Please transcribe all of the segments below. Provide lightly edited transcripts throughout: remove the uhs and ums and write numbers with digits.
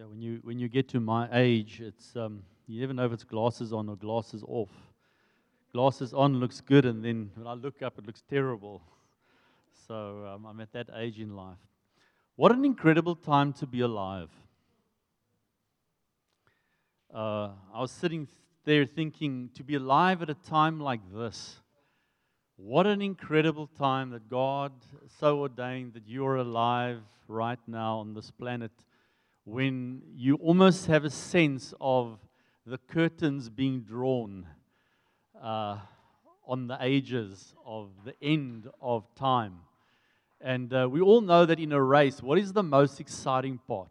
Yeah, when you get to my age, it's you never know if it's glasses on or glasses off. Glasses on looks good, and then when I look up, it looks terrible. So I'm at that age in life. What an incredible time to be alive. I was sitting there thinking, to be alive at a time like this, what an incredible time that God so ordained that you're alive right now on this planet, when you almost have a sense of the curtains being drawn on the ages of the end of time. And we all know that in a race, what is the most exciting part?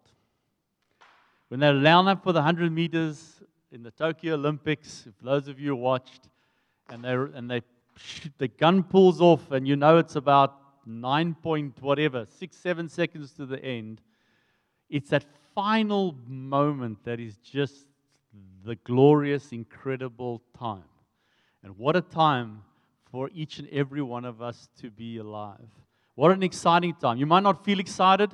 When they line up for the 100 meters in the Tokyo Olympics, if those of you watched, and the gun pulls off, and you know it's about 6, 7 seconds to the end, it's that final moment that is just the glorious, incredible time. And what a time for each and every one of us to be alive. What an exciting time. You might not feel excited.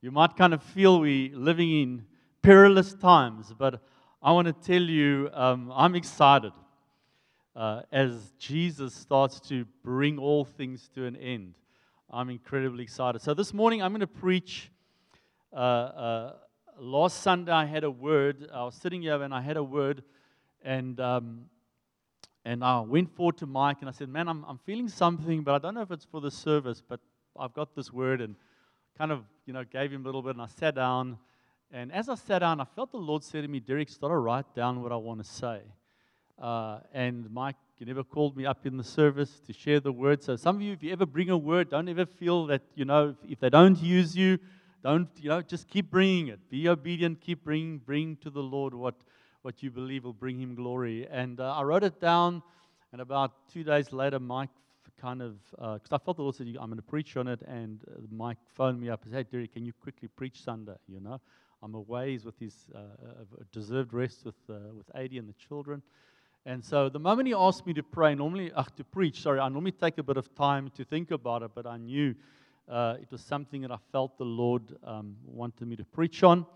You might kind of feel we're living in perilous times, but I want to tell you, I'm excited as Jesus starts to bring all things to an end. I'm incredibly excited. So this morning, I'm going to preach. Last Sunday, I had a word. I was sitting here, and I had a word, and I went forward to Mike, and I said, man, I'm feeling something, but I don't know if it's for the service, but I've got this word, and kind of, gave him a little bit, and I sat down. And as I sat down, I felt the Lord say to me, Derek, start to write down what I want to say. And Mike, you never called me up in the service to share the word. So some of you, if you ever bring a word, don't ever feel that, if they don't use you, don't, just keep bringing it. Be obedient, keep bring to the Lord what you believe will bring Him glory. And I wrote it down, and about 2 days later, Mike kind of, because I felt the Lord said, I'm going to preach on it, and Mike phoned me up and said, hey, Derek, can you quickly preach Sunday, I'm away. He's with his deserved rest with AD and the children. And so the moment he asked me to I normally take a bit of time to think about it, but I knew it was something that I felt the Lord wanted me to preach on.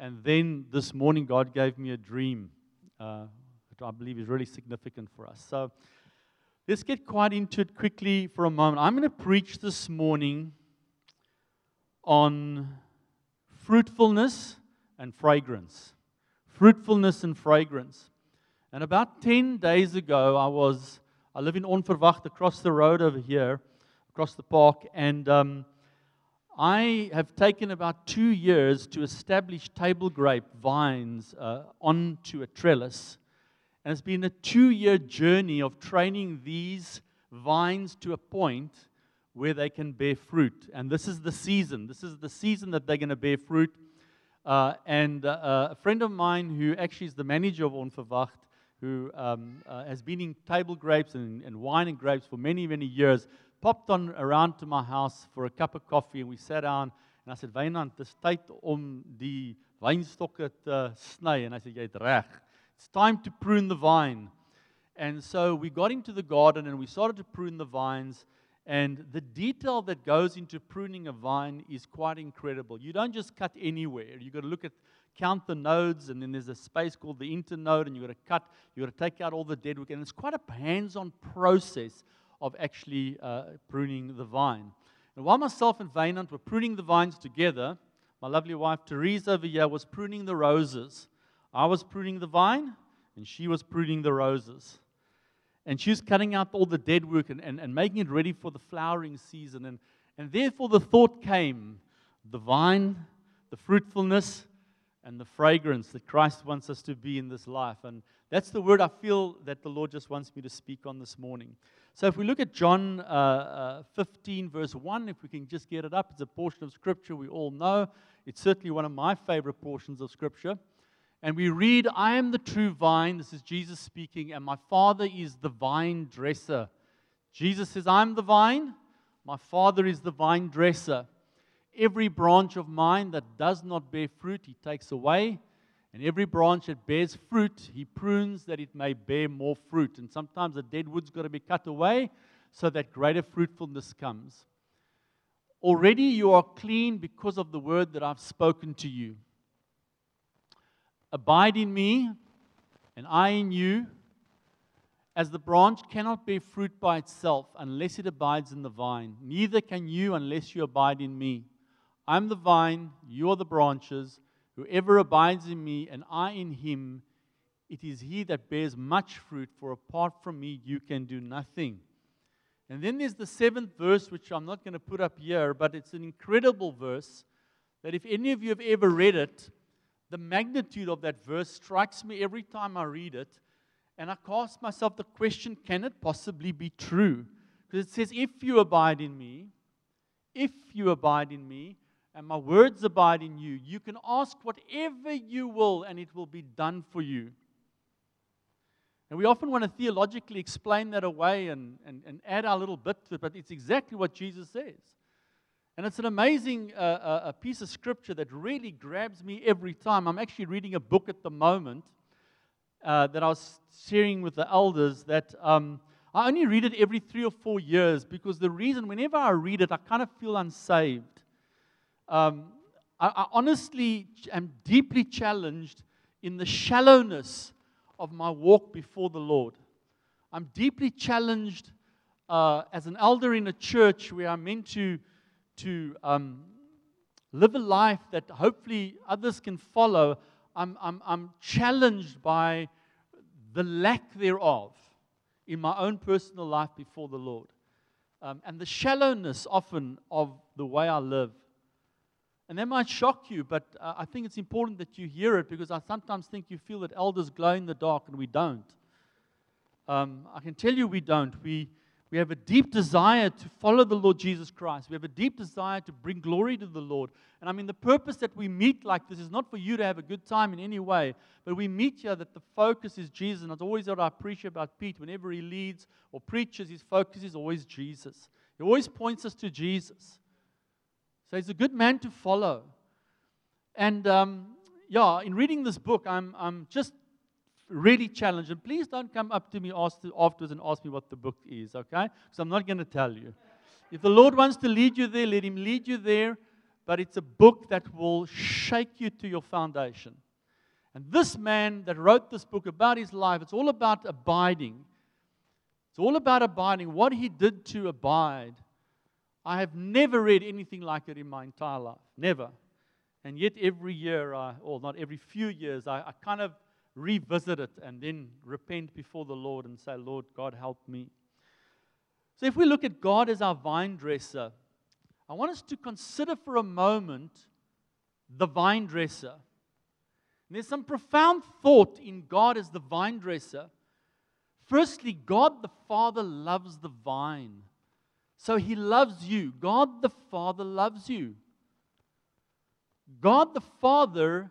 And then this morning, God gave me a dream that I believe is really significant for us. So let's get quite into it quickly for a moment. I'm going to preach this morning on fruitfulness and fragrance. Fruitfulness and fragrance. And about 10 days ago, I live in Onverwacht, across the road over here, across the park, and I have taken about 2 years to establish table grape vines onto a trellis. And it's been a 2-year journey of training these vines to a point where they can bear fruit. And this is the season. This is the season that they're going to bear fruit. A friend of mine who actually is the manager of Onverwacht, who has been in table grapes and wine and grapes for many, many years, popped on around to my house for a cup of coffee, and we sat down, and I said, Weinand, dis tyd om die wynstokke te sny, and I said, jy het reg. It's time to prune the vine. And so we got into the garden, and we started to prune the vines, and the detail that goes into pruning a vine is quite incredible. You don't just cut anywhere. You've got to count the nodes, and then there's a space called the internode, and you've got to cut, you've got to take out all the dead wood, and it's quite a hands-on process of actually pruning the vine. And while myself and Weinand were pruning the vines together, my lovely wife Teresa over here was pruning the roses. I was pruning the vine, and she was pruning the roses. And she was cutting out all the dead work and making it ready for the flowering season. And therefore the thought came, the vine, the fruitfulness, and the fragrance that Christ wants us to be in this life. And that's the word I feel that the Lord just wants me to speak on this morning. So if we look at John 15, verse 1, if we can just get it up, it's a portion of Scripture we all know. It's certainly one of my favorite portions of Scripture. And we read, I am the true vine, this is Jesus speaking, and my Father is the vine dresser. Jesus says, I am the vine, my Father is the vine dresser. Every branch of mine that does not bear fruit, He takes away. And every branch that bears fruit, He prunes that it may bear more fruit. And sometimes the dead wood's got to be cut away so that greater fruitfulness comes. Already you are clean because of the word that I've spoken to you. Abide in me, and I in you. As the branch cannot bear fruit by itself unless it abides in the vine, neither can you unless you abide in me. I am the vine, you are the branches. Whoever abides in me and I in him, it is he that bears much fruit, for apart from me you can do nothing. And then there's the seventh verse, which I'm not going to put up here, but it's an incredible verse that if any of you have ever read it, the magnitude of that verse strikes me every time I read it. And I ask myself the question, can it possibly be true? Because it says, if you abide in me, and my words abide in you, you can ask whatever you will, and it will be done for you. And we often want to theologically explain that away and add our little bit to it, but it's exactly what Jesus says. And it's an amazing piece of scripture that really grabs me every time. I'm actually reading a book at the moment that I was sharing with the elders that I only read it every 3 or 4 years because the reason, whenever I read it, I kind of feel unsaved. I honestly am deeply challenged in the shallowness of my walk before the Lord. I'm deeply challenged as an elder in a church where I'm meant to live a life that hopefully others can follow. I'm challenged by the lack thereof in my own personal life before the Lord, and the shallowness often of the way I live. And that might shock you, but I think it's important that you hear it, because I sometimes think you feel that elders glow in the dark, and we don't. I can tell you we don't. We have a deep desire to follow the Lord Jesus Christ. We have a deep desire to bring glory to the Lord. And I mean, the purpose that we meet like this is not for you to have a good time in any way, but we meet here that the focus is Jesus. And it's always what I appreciate about Pete. Whenever he leads or preaches, his focus is always Jesus. He always points us to Jesus. So he's a good man to follow. And in reading this book, I'm just really challenged. And please don't come up to me afterwards and ask me what the book is, okay? Because I'm not going to tell you. If the Lord wants to lead you there, let him lead you there. But it's a book that will shake you to your foundation. And this man that wrote this book about his life, it's all about abiding. It's all about abiding, what he did to abide. I have never read anything like it in my entire life, never. And yet every year, I kind of revisit it and then repent before the Lord and say, Lord, God, help me. So if we look at God as our vine dresser, I want us to consider for a moment the vine dresser. And there's some profound thought in God as the vine dresser. Firstly, God the Father loves the vine. So he loves you. God the Father loves you. God the Father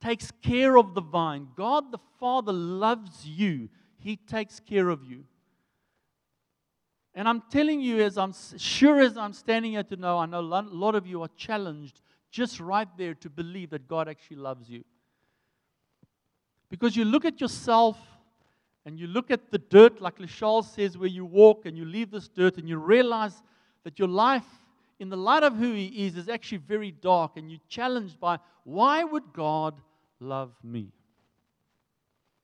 takes care of the vine. God the Father loves you. He takes care of you. And I'm telling you, as I'm sure as I'm standing here to know, I know a lot of you are challenged just right there to believe that God actually loves you. Because you look at yourself, and you look at the dirt, like Lashal says, where you walk and you leave this dirt, and you realize that your life, in the light of who he is actually very dark, and you're challenged by, why would God love me?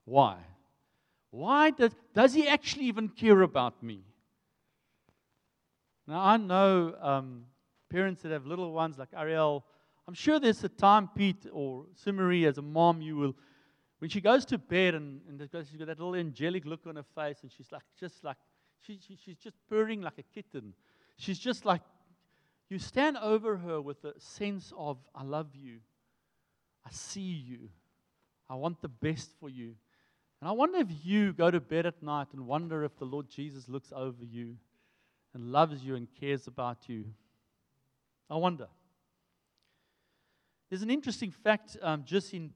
Why? Why does he actually even care about me? Now, I know parents that have little ones like Ariel. I'm sure there's a time, Pete or Simmery, as a mom, you will... When she goes to bed and she's got that little angelic look on her face, and she's like, she's just purring like a kitten. She's just like, you stand over her with a sense of, I love you. I see you. I want the best for you. And I wonder if you go to bed at night and wonder if the Lord Jesus looks over you and loves you and cares about you. I wonder. There's an interesting fact just in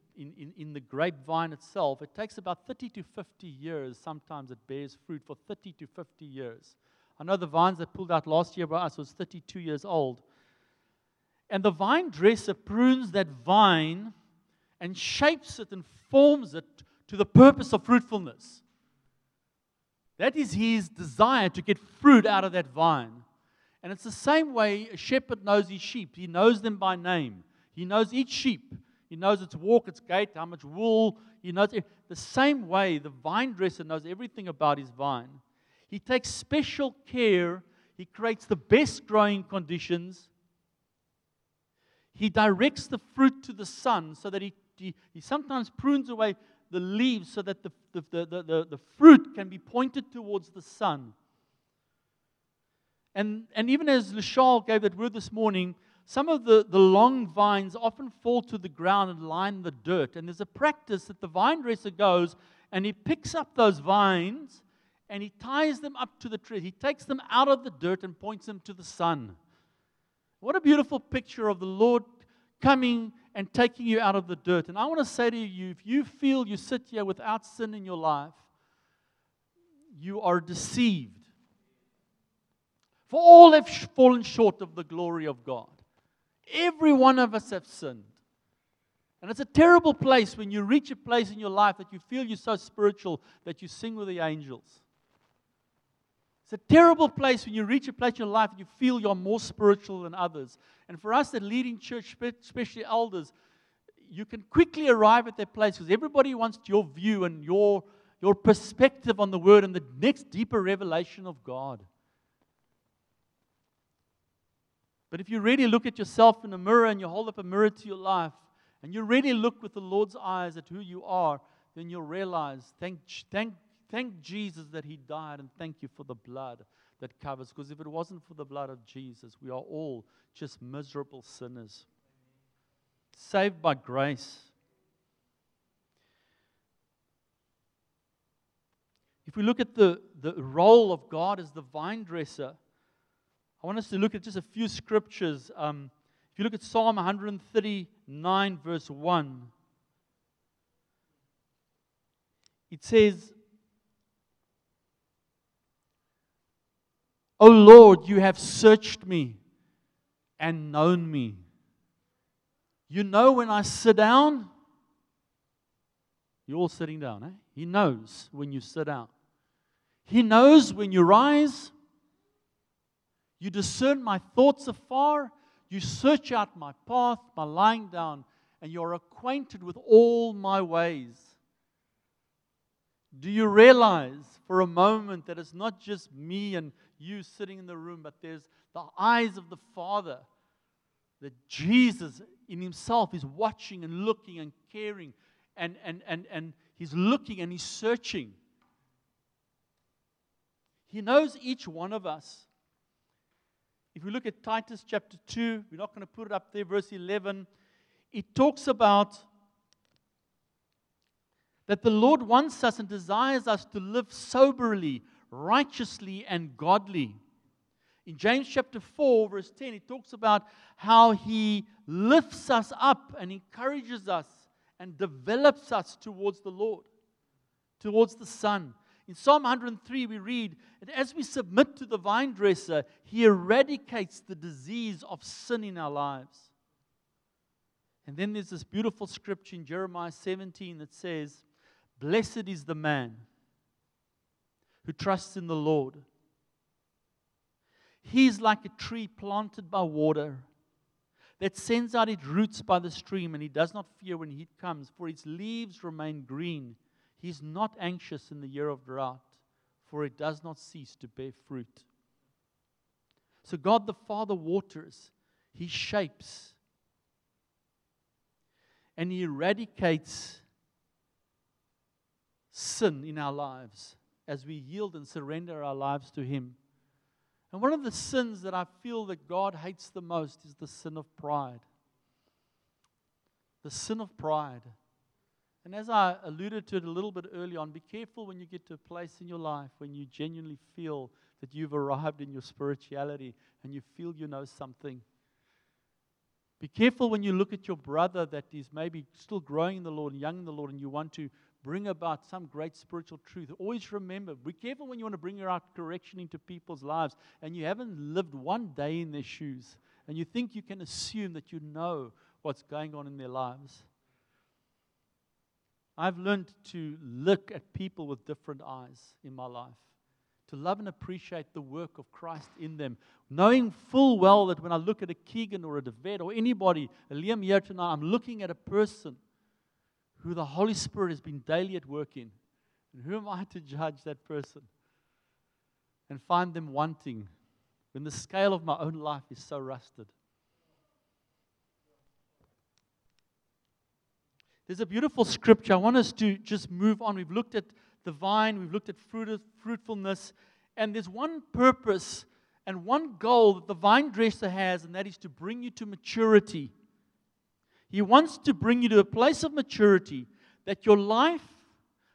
the grapevine itself. It takes about 30 to 50 years. Sometimes it bears fruit for 30 to 50 years. I know the vines that pulled out last year by us was 32 years old. And the vine dresser prunes that vine and shapes it and forms it to the purpose of fruitfulness. That is his desire, to get fruit out of that vine. And it's the same way a shepherd knows his sheep. He knows them by name. He knows each sheep. He knows its walk, its gait, how much wool. He knows the same way the vine dresser knows everything about his vine. He takes special care. He creates the best growing conditions. He directs the fruit to the sun so that he sometimes prunes away the leaves so that the fruit can be pointed towards the sun. And even as Lashal gave that word this morning, some of the long vines often fall to the ground and line the dirt. And there's a practice that the vine dresser goes and he picks up those vines and he ties them up to the tree. He takes them out of the dirt and points them to the sun. What a beautiful picture of the Lord coming and taking you out of the dirt. And I want to say to you, if you feel you sit here without sin in your life, you are deceived. For all have fallen short of the glory of God. Every one of us have sinned. And it's a terrible place when you reach a place in your life that you feel you're so spiritual that you sing with the angels. It's a terrible place when you reach a place in your life that you feel you're more spiritual than others. And for us that lead in church, especially elders, you can quickly arrive at that place because everybody wants your view and your perspective on the Word and the next deeper revelation of God. But if you really look at yourself in a mirror and you hold up a mirror to your life and you really look with the Lord's eyes at who you are, then you'll realize, thank Jesus that He died, and thank you for the blood that covers. Because if it wasn't for the blood of Jesus, we are all just miserable sinners. Saved by grace. If we look at the role of God as the vine dresser, I want us to look at just a few scriptures. If you look at Psalm 139, verse 1, it says, "O Lord, you have searched me and known me. You know when I sit down." You're all sitting down, eh? He knows when you sit down. He knows when you rise. You discern my thoughts afar. You search out my path, my lying down, and you are acquainted with all my ways. Do you realize for a moment that it's not just me and you sitting in the room, but there's the eyes of the Father, that Jesus in Himself is watching and looking and caring, and He's looking and He's searching. He knows each one of us. If we look at Titus chapter 2, we're not going to put it up there, verse 11. It talks about that the Lord wants us and desires us to live soberly, righteously, and godly. In James chapter 4, verse 10, it talks about how He lifts us up and encourages us and develops us towards the Lord, towards the Son. In Psalm 103, we read, "And as we submit to the vine dresser, He eradicates the disease of sin in our lives." And then there's this beautiful scripture in Jeremiah 17 that says, "Blessed is the man who trusts in the Lord. He is like a tree planted by water that sends out its roots by the stream, and he does not fear when heat comes, for its leaves remain green. He's not anxious in the year of drought, for it does not cease to bear fruit." So God the Father waters, He shapes, and He eradicates sin in our lives as we yield and surrender our lives to Him. And one of the sins that I feel that God hates the most is the sin of pride. The sin of pride. And as I alluded to it a little bit early on, be careful when you get to a place in your life when you genuinely feel that you've arrived in your spirituality and you feel you know something. Be careful when you look at your brother that is maybe still growing in the Lord and young in the Lord and you want to bring about some great spiritual truth. Always remember, be careful when you want to bring out correction into people's lives and you haven't lived one day in their shoes and you think you can assume that you know what's going on in their lives. I've learned to look at people with different eyes in my life, to love and appreciate the work of Christ in them, knowing full well that when I look at a Keegan or a DeVette or anybody, a Liam here tonight, I'm looking at a person who the Holy Spirit has been daily at work in. And who am I to judge that person and find them wanting when the scale of my own life is so rusted? There's a beautiful scripture. I want us to just move on. We've looked at the vine. We've looked at fruitfulness. And there's one purpose and one goal that the vine dresser has, and that is to bring you to maturity. He wants to bring you to a place of maturity that your life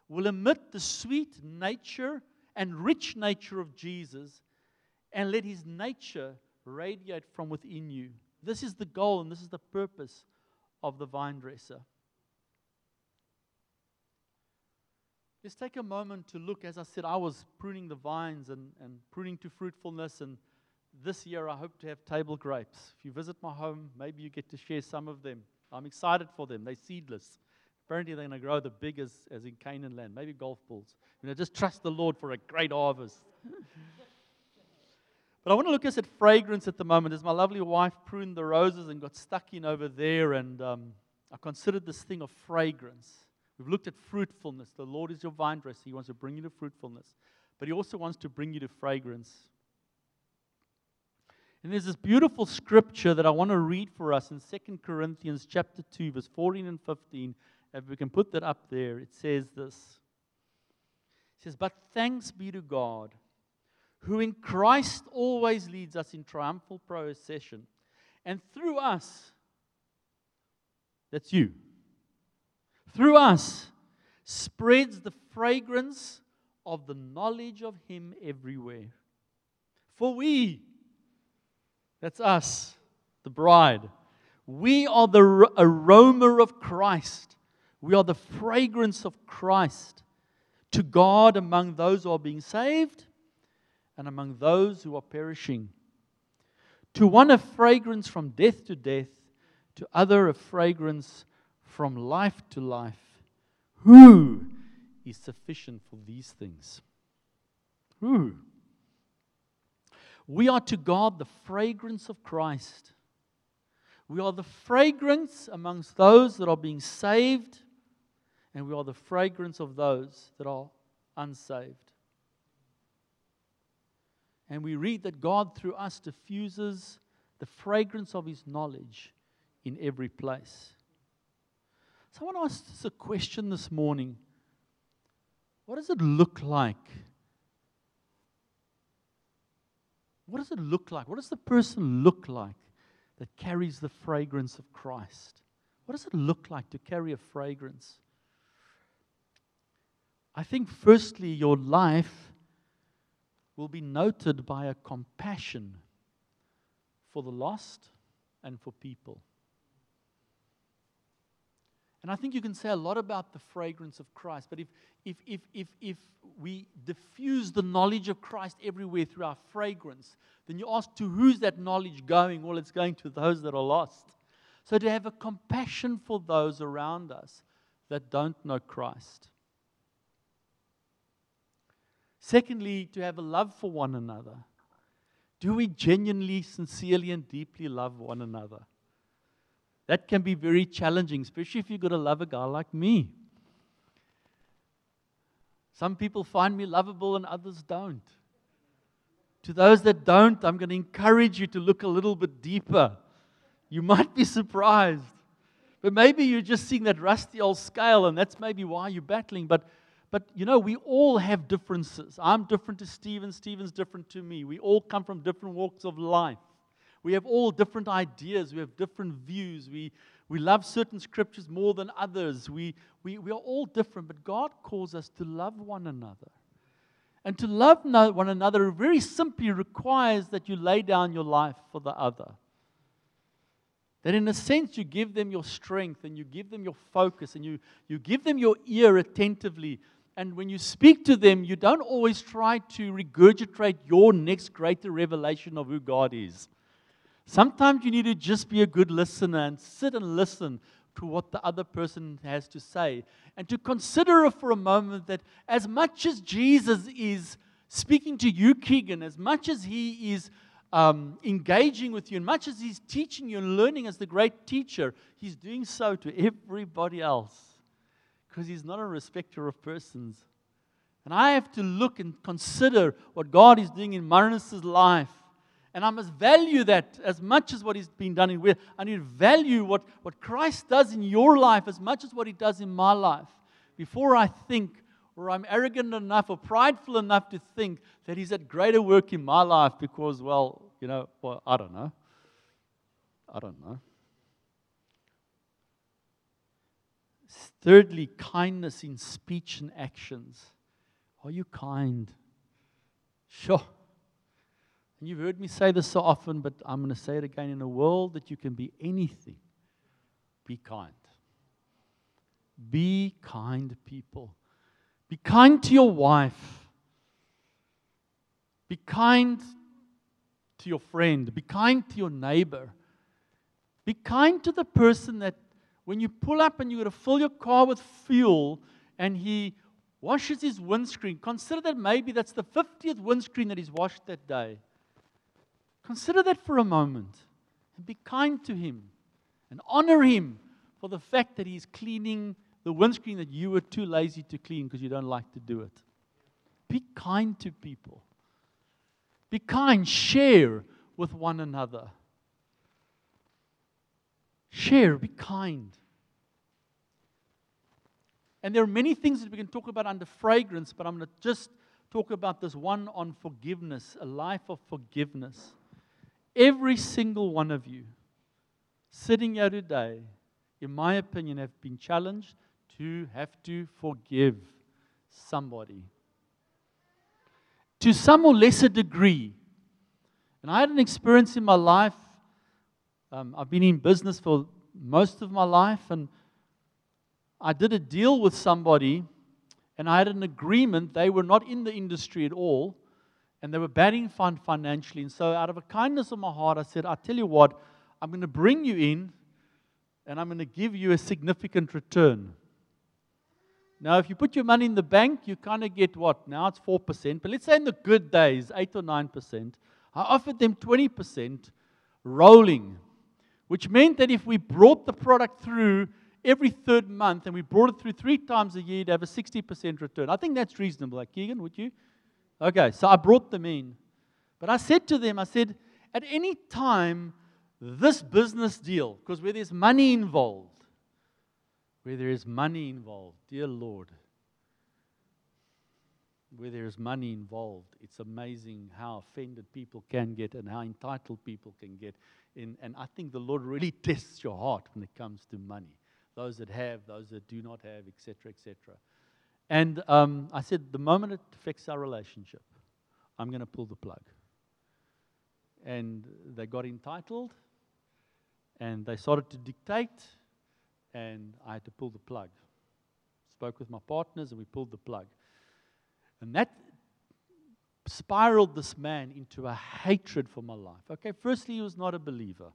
will emit the sweet nature and rich nature of Jesus and let His nature radiate from within you. This is the goal and this is the purpose of the vine dresser. Let's take a moment to look. As I said, I was pruning the vines and pruning to fruitfulness. And this year, I hope to have table grapes. If you visit my home, maybe you get to share some of them. I'm excited for them. They're seedless. Apparently, they're going to grow the big as in Canaan land. Maybe golf balls. You know, just trust the Lord for a great harvest. But I want to look at fragrance at the moment. As my lovely wife pruned the roses and got stuck in over there, and I considered this thing of fragrance. We've looked at fruitfulness. The Lord is your vine dresser. He wants to bring you to fruitfulness. But He also wants to bring you to fragrance. And there's this beautiful scripture that I want to read for us in 2 Corinthians chapter 2, verse 14 and 15. If we can put that up there, it says this. It says, "But thanks be to God, who in Christ always leads us in triumphal procession. And through us," that's you, "through us, spreads the fragrance of the knowledge of Him everywhere. For we," that's us, the bride, "we are the aroma of Christ. We are the fragrance of Christ to God among those who are being saved and among those who are perishing. To one a fragrance from death to death, to other a fragrance from life to life. Who is sufficient for these things?" Who? We are to God the fragrance of Christ. We are the fragrance amongst those that are being saved, and we are the fragrance of those that are unsaved. And we read that God through us diffuses the fragrance of His knowledge in every place. So I want to ask this a question this morning. What does it look like? What does it look like? What does the person look like that carries the fragrance of Christ? What does it look like to carry a fragrance? I think firstly, your life will be noted by a compassion for the lost and for people. And I think you can say a lot about the fragrance of Christ, but if we diffuse the knowledge of Christ everywhere through our fragrance, then you ask, to who's that knowledge going? Well, it's going to those that are lost. So to have a compassion for those around us that don't know Christ. Secondly, to have a love for one another. Do we genuinely, sincerely, and deeply love one another? That can be very challenging, especially if you've got to love a guy like me. Some people find me lovable and others don't. To those that don't, I'm going to encourage you to look a little bit deeper. You might be surprised. But maybe you're just seeing that rusty old scale, and that's maybe why you're battling. But you know, we all have differences. I'm different to Stephen. Stephen's different to me. We all come from different walks of life. We have all different ideas. We have different views. We love certain scriptures more than others. We are all different, but God calls us to love one another. And to love one another very simply requires that you lay down your life for the other. That in a sense, you give them your strength and you give them your focus and you give them your ear attentively. And when you speak to them, you don't always try to regurgitate your next greater revelation of who God is. Sometimes you need to just be a good listener and sit and listen to what the other person has to say. And to consider for a moment that as much as Jesus is speaking to you, Keegan, as much as he is engaging with you, and much as he's teaching you and learning as the great teacher, he's doing so to everybody else because he's not a respecter of persons. And I have to look and consider what God is doing in Marinus' life. And I must value that as much as what is being done in. I need to value what Christ does in your life as much as what He does in my life. Before I think, or I'm arrogant enough or prideful enough to think that He's at greater work in my life because, I don't know. Thirdly, kindness in speech and actions. Are you kind? Sure. And you've heard me say this so often, but I'm going to say it again. In a world that you can be anything, be kind. Be kind, people. Be kind to your wife. Be kind to your friend. Be kind to your neighbor. Be kind to the person that when you pull up and you're going to fill your car with fuel and he washes his windscreen, consider that maybe that's the 50th windscreen that he's washed that day. Consider that for a moment and be kind to him and honor him for the fact that he's cleaning the windscreen that you were too lazy to clean because you don't like to do it. Be kind to people. Be kind. Share with one another. Share. Be kind. And there are many things that we can talk about under fragrance, but I'm going to just talk about this one on forgiveness, a life of forgiveness. Every single one of you sitting here today, in my opinion, have been challenged to have to forgive somebody to some or lesser degree. And I had an experience in my life. I've been in business for most of my life, and I did a deal with somebody, and I had an agreement. They were not in the industry at all, and they were batting financially. And so out of a kindness of my heart, I said, I tell you what, I'm going to bring you in, and I'm going to give you a significant return. Now, if you put your money in the bank, you kind of get what? Now it's 4%. But let's say in the good days, 8 or 9%. I offered them 20% rolling, which meant that if we brought the product through every third month, and we brought it through 3 times a year, to have a 60% return. I think that's reasonable. Like, Keegan, would you? Okay, so I brought them in. But I said to them, at any time, this business deal, because where there is money involved, dear Lord, where there is money involved, it's amazing how offended people can get and how entitled people can get. And I think the Lord really tests your heart when it comes to money. Those that have, those that do not have, etc., etc. And I said, the moment it affects our relationship, I'm going to pull the plug. And they got entitled, and they started to dictate, and I had to pull the plug. Spoke with my partners, and we pulled the plug. And that spiraled this man into a hatred for my life. Okay, firstly, he was not a believer.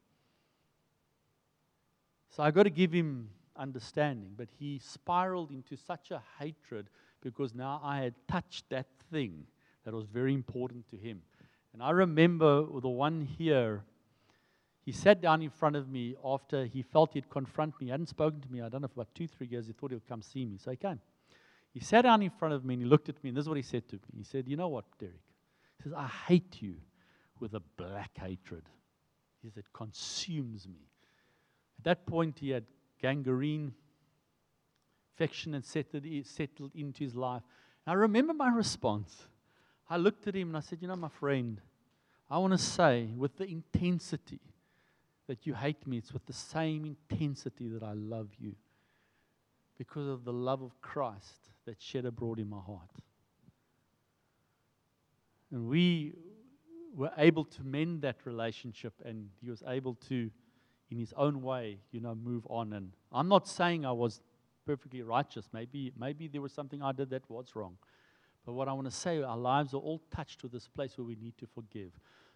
So I got to give him understanding, but he spiraled into such a hatred because now I had touched that thing that was very important to him. And I remember the one here, he sat down in front of me after he felt he'd confront me. He hadn't spoken to me, I don't know, for about 2-3 years. He thought he would come see me, so he came. He sat down in front of me and he looked at me, and this is what he said to me. He said, you know what, Derek? He says, I hate you with a black hatred. He said, it consumes me. At that point, he had gangrene infection and settled into his life. And I remember my response. I looked at him and I said, you know, my friend, I want to say with the intensity that you hate me, it's with the same intensity that I love you because of the love of Christ that's shed abroad in my heart. And we were able to mend that relationship, and he was able to, in his own way, move on. And I'm not saying I was perfectly righteous. Maybe there was something I did that was wrong. But what I want to say, our lives are all touched with this place where we need to forgive.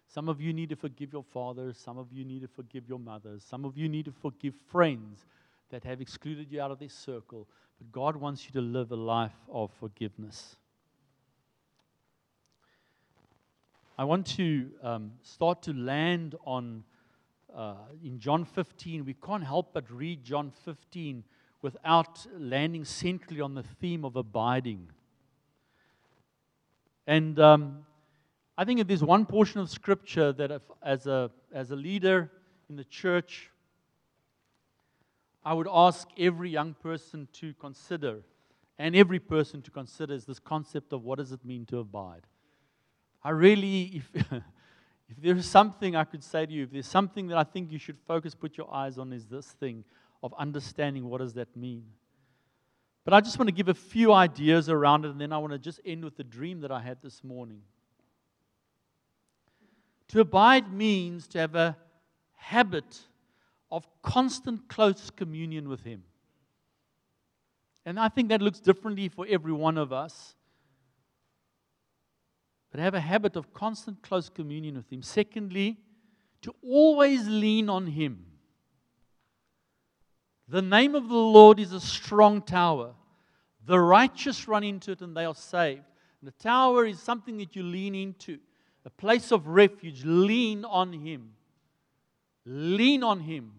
Some of you need to forgive your father. Some of you need to forgive your mother. Some of you need to forgive friends that have excluded you out of this circle. But God wants you to live a life of forgiveness. I want to start to land on, in John 15. We can't help but read John 15 without landing centrally on the theme of abiding. And I think if there's one portion of Scripture that if, as a leader in the church, I would ask every young person to consider, and every person to consider, is this concept of what does it mean to abide. I really, if there is something I could say to you, if there's something that I think you should focus, put your eyes on, is this thing of understanding what does that mean. But I just want to give a few ideas around it, and then I want to just end with the dream that I had this morning. To abide means to have a habit of constant close communion with Him. And I think that looks differently for every one of us. But have a habit of constant close communion with Him. Secondly, to always lean on Him. The name of the Lord is a strong tower. The righteous run into it and they are saved. And the tower is something that you lean into. A place of refuge. Lean on Him. Lean on Him.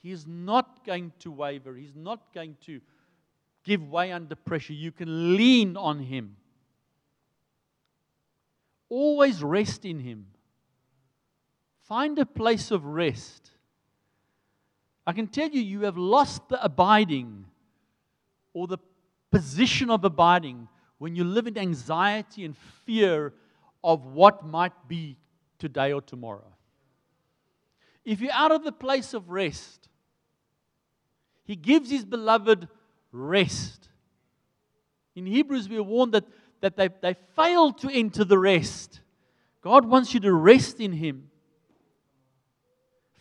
He is not going to waver. He's not going to give way under pressure. You can lean on Him. Always rest in Him. Find a place of rest. I can tell you, you have lost the abiding or the position of abiding when you live in anxiety and fear of what might be today or tomorrow. If you're out of the place of rest, He gives His beloved rest. In Hebrews, we are warned that they fail to enter the rest. God wants you to rest in Him.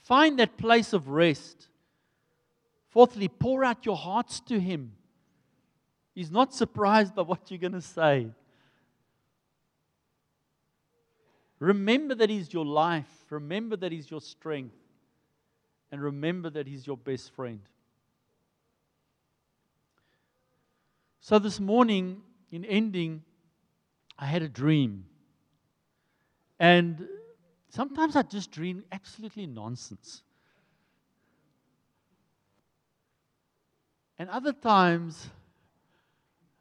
Find that place of rest. Fourthly, pour out your hearts to Him. He's not surprised by what you're going to say. Remember that He's your life. Remember that He's your strength. And remember that He's your best friend. So this morning, in ending, I had a dream. And sometimes I just dream absolutely nonsense. And other times,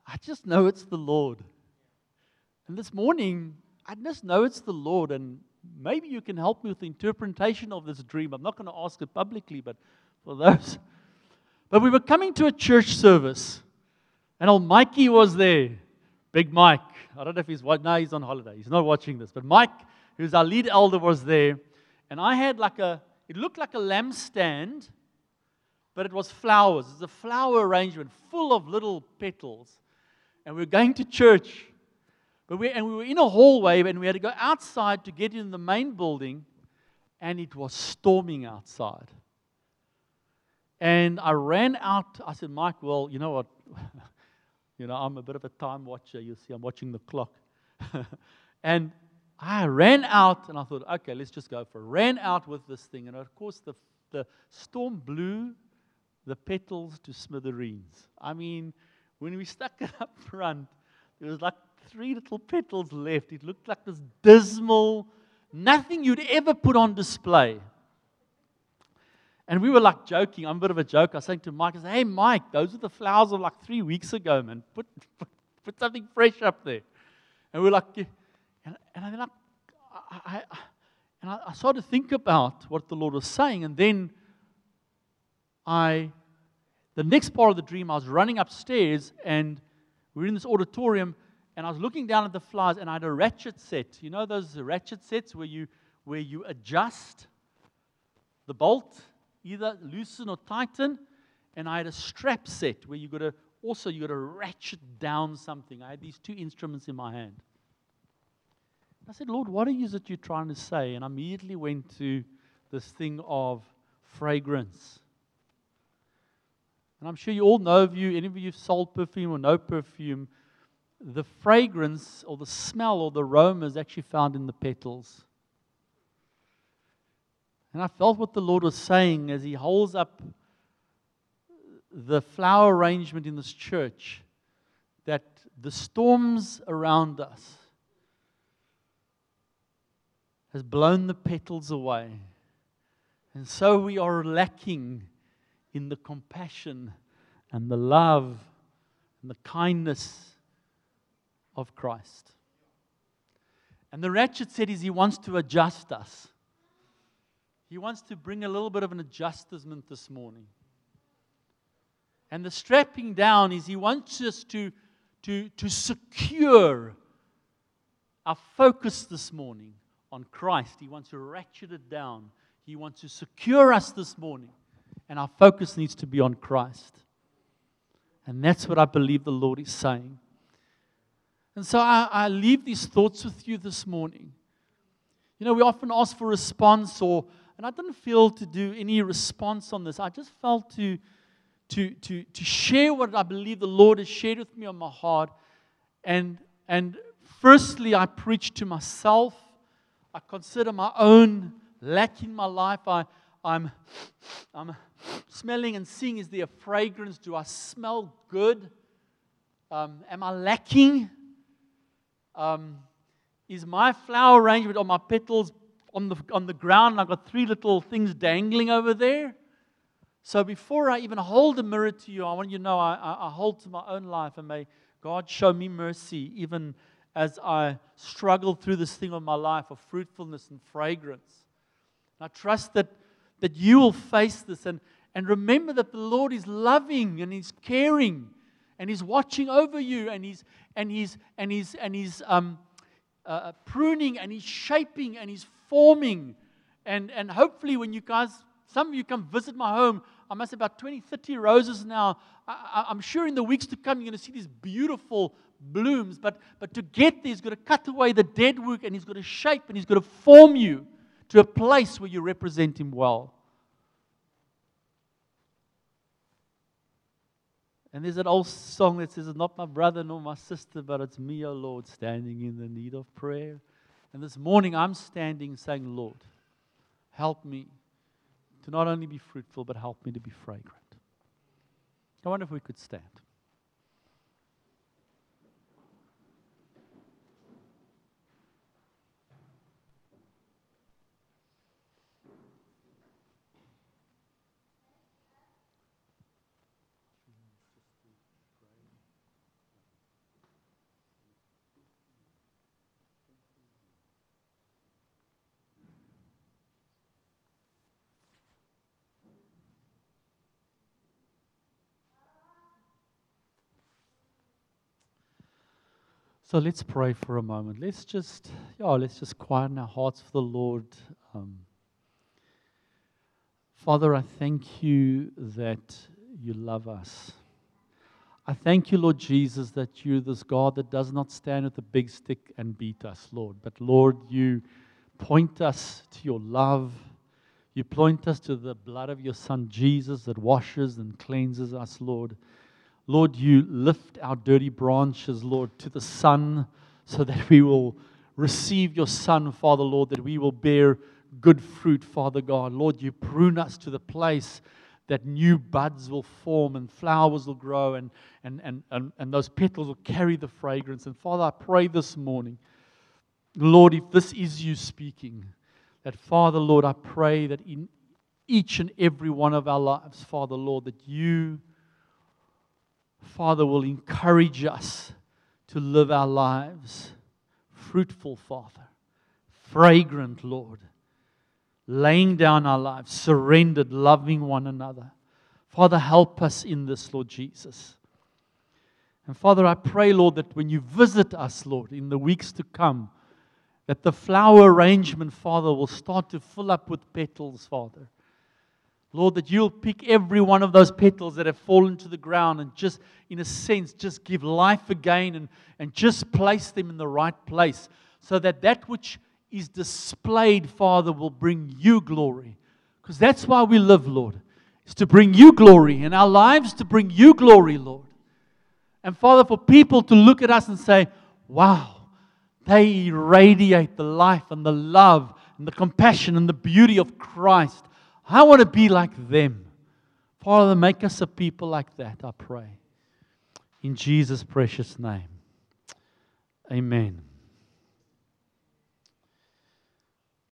I just know it's the Lord. And this morning, I just know it's the Lord. And maybe you can help me with the interpretation of this dream. I'm not going to ask it publicly, but for those. But we were coming to a church service. And old Mikey was there. Big Mike. I don't know if he's watching. No, he's on holiday. He's not watching this. But Mike, who's our lead elder, was there. And I had it looked like a lampstand, but it was flowers. It's a flower arrangement full of little petals. And we were going to church. And we were in a hallway, and we had to go outside to get in the main building. And it was storming outside. And I ran out. I said, Mike, well, you know what? I'm a bit of a time watcher. You see, I'm watching the clock. And I ran out, and I thought, okay, let's just go for it. Ran out with this thing. And, of course, the storm blew the petals to smithereens. I mean, when we stuck it up front, there was like 3 little petals left. It looked like this dismal, nothing you'd ever put on display. And we were like joking. I'm a bit of a joke. I was saying to Mike, I said, hey, Mike, those are the flowers of like 3 weeks ago, man. Put something fresh up there. And we were like, yeah. And I started to think about what the Lord was saying. And then the next part of the dream, I was running upstairs, and we were in this auditorium, and I was looking down at the flowers, and I had a ratchet set. You know those ratchet sets where you adjust the bolt, either loosen or tighten, and I had a strap set where you got to ratchet down something. I had these 2 instruments in my hand. I said, Lord, what is it you're trying to say? And I immediately went to this thing of fragrance. And I'm sure you all know, any of you who've sold perfume or no perfume, the fragrance or the smell or the aroma is actually found in the petals. And I felt what the Lord was saying as He holds up the flower arrangement in this church, that the storms around us, has blown the petals away. And so we are lacking in the compassion and the love and the kindness of Christ. And the ratchet said is he wants to adjust us. He wants to bring a little bit of an adjustment this morning. And the strapping down is he wants us to secure our focus this morning on Christ. He wants to ratchet it down. He wants to secure us this morning. And our focus needs to be on Christ. And that's what I believe the Lord is saying. And so I leave these thoughts with you this morning. You know, we often ask for response, and I didn't feel to do any response on this. I just felt to share what I believe the Lord has shared with me on my heart. And firstly, I preach to myself. I consider my own lack in my life. I'm smelling and seeing, is there a fragrance? Do I smell good? Am I lacking? Is my flower arrangement on my petals on the ground, and I've got three little things dangling over there? So before I even hold a mirror to you, I want you to know I hold to my own life, and may God show me mercy even as I struggle through this thing of my life of fruitfulness and fragrance. And I trust that you will face this and remember that the Lord is loving and He's caring and He's watching over you and He's pruning and He's shaping and He's forming. And hopefully when you guys, some of you come visit my home, I must have about 20, 30 roses now. I'm sure in the weeks to come you're going to see these beautiful blooms. But to get there, He's got to cut away the dead work and He's got to shape and He's got to form you to a place where you represent Him well. And there's an old song that says, it's not my brother nor my sister, but it's me, O Lord, standing in the need of prayer. And this morning I'm standing saying, Lord, help me to not only be fruitful, but help me to be fragrant. I wonder if we could stand. So let's pray for a moment. Let's just quieten our hearts for the Lord. Father, I thank you that you love us. I thank you, Lord Jesus, that you're this God that does not stand with a big stick and beat us, Lord. But Lord, you point us to your love. You point us to the blood of your Son, Jesus, that washes and cleanses us, Lord. Lord, you lift our dirty branches, Lord, to the sun so that we will receive your Son, Father, Lord, that we will bear good fruit, Father God. Lord, you prune us to the place that new buds will form and flowers will grow and those petals will carry the fragrance. And Father, I pray this morning, Lord, if this is you speaking, that Father, Lord, I pray that in each and every one of our lives, Father, Lord, that you, Father, will encourage us to live our lives fruitful, Father, fragrant, Lord, laying down our lives, surrendered, loving one another. Father, help us in this, Lord Jesus. And Father, I pray, Lord, that when you visit us, Lord, in the weeks to come, that the flower arrangement, Father, will start to fill up with petals, Father. Lord, that you'll pick every one of those petals that have fallen to the ground and just, in a sense, just give life again and just place them in the right place so that that which is displayed, Father, will bring you glory. Because that's why we live, Lord, is to bring you glory and our lives to bring you glory, Lord. And Father, for people to look at us and say, wow, they radiate the life and the love and the compassion and the beauty of Christ. I want to be like them. Father, make us a people like that, I pray. In Jesus' precious name. Amen.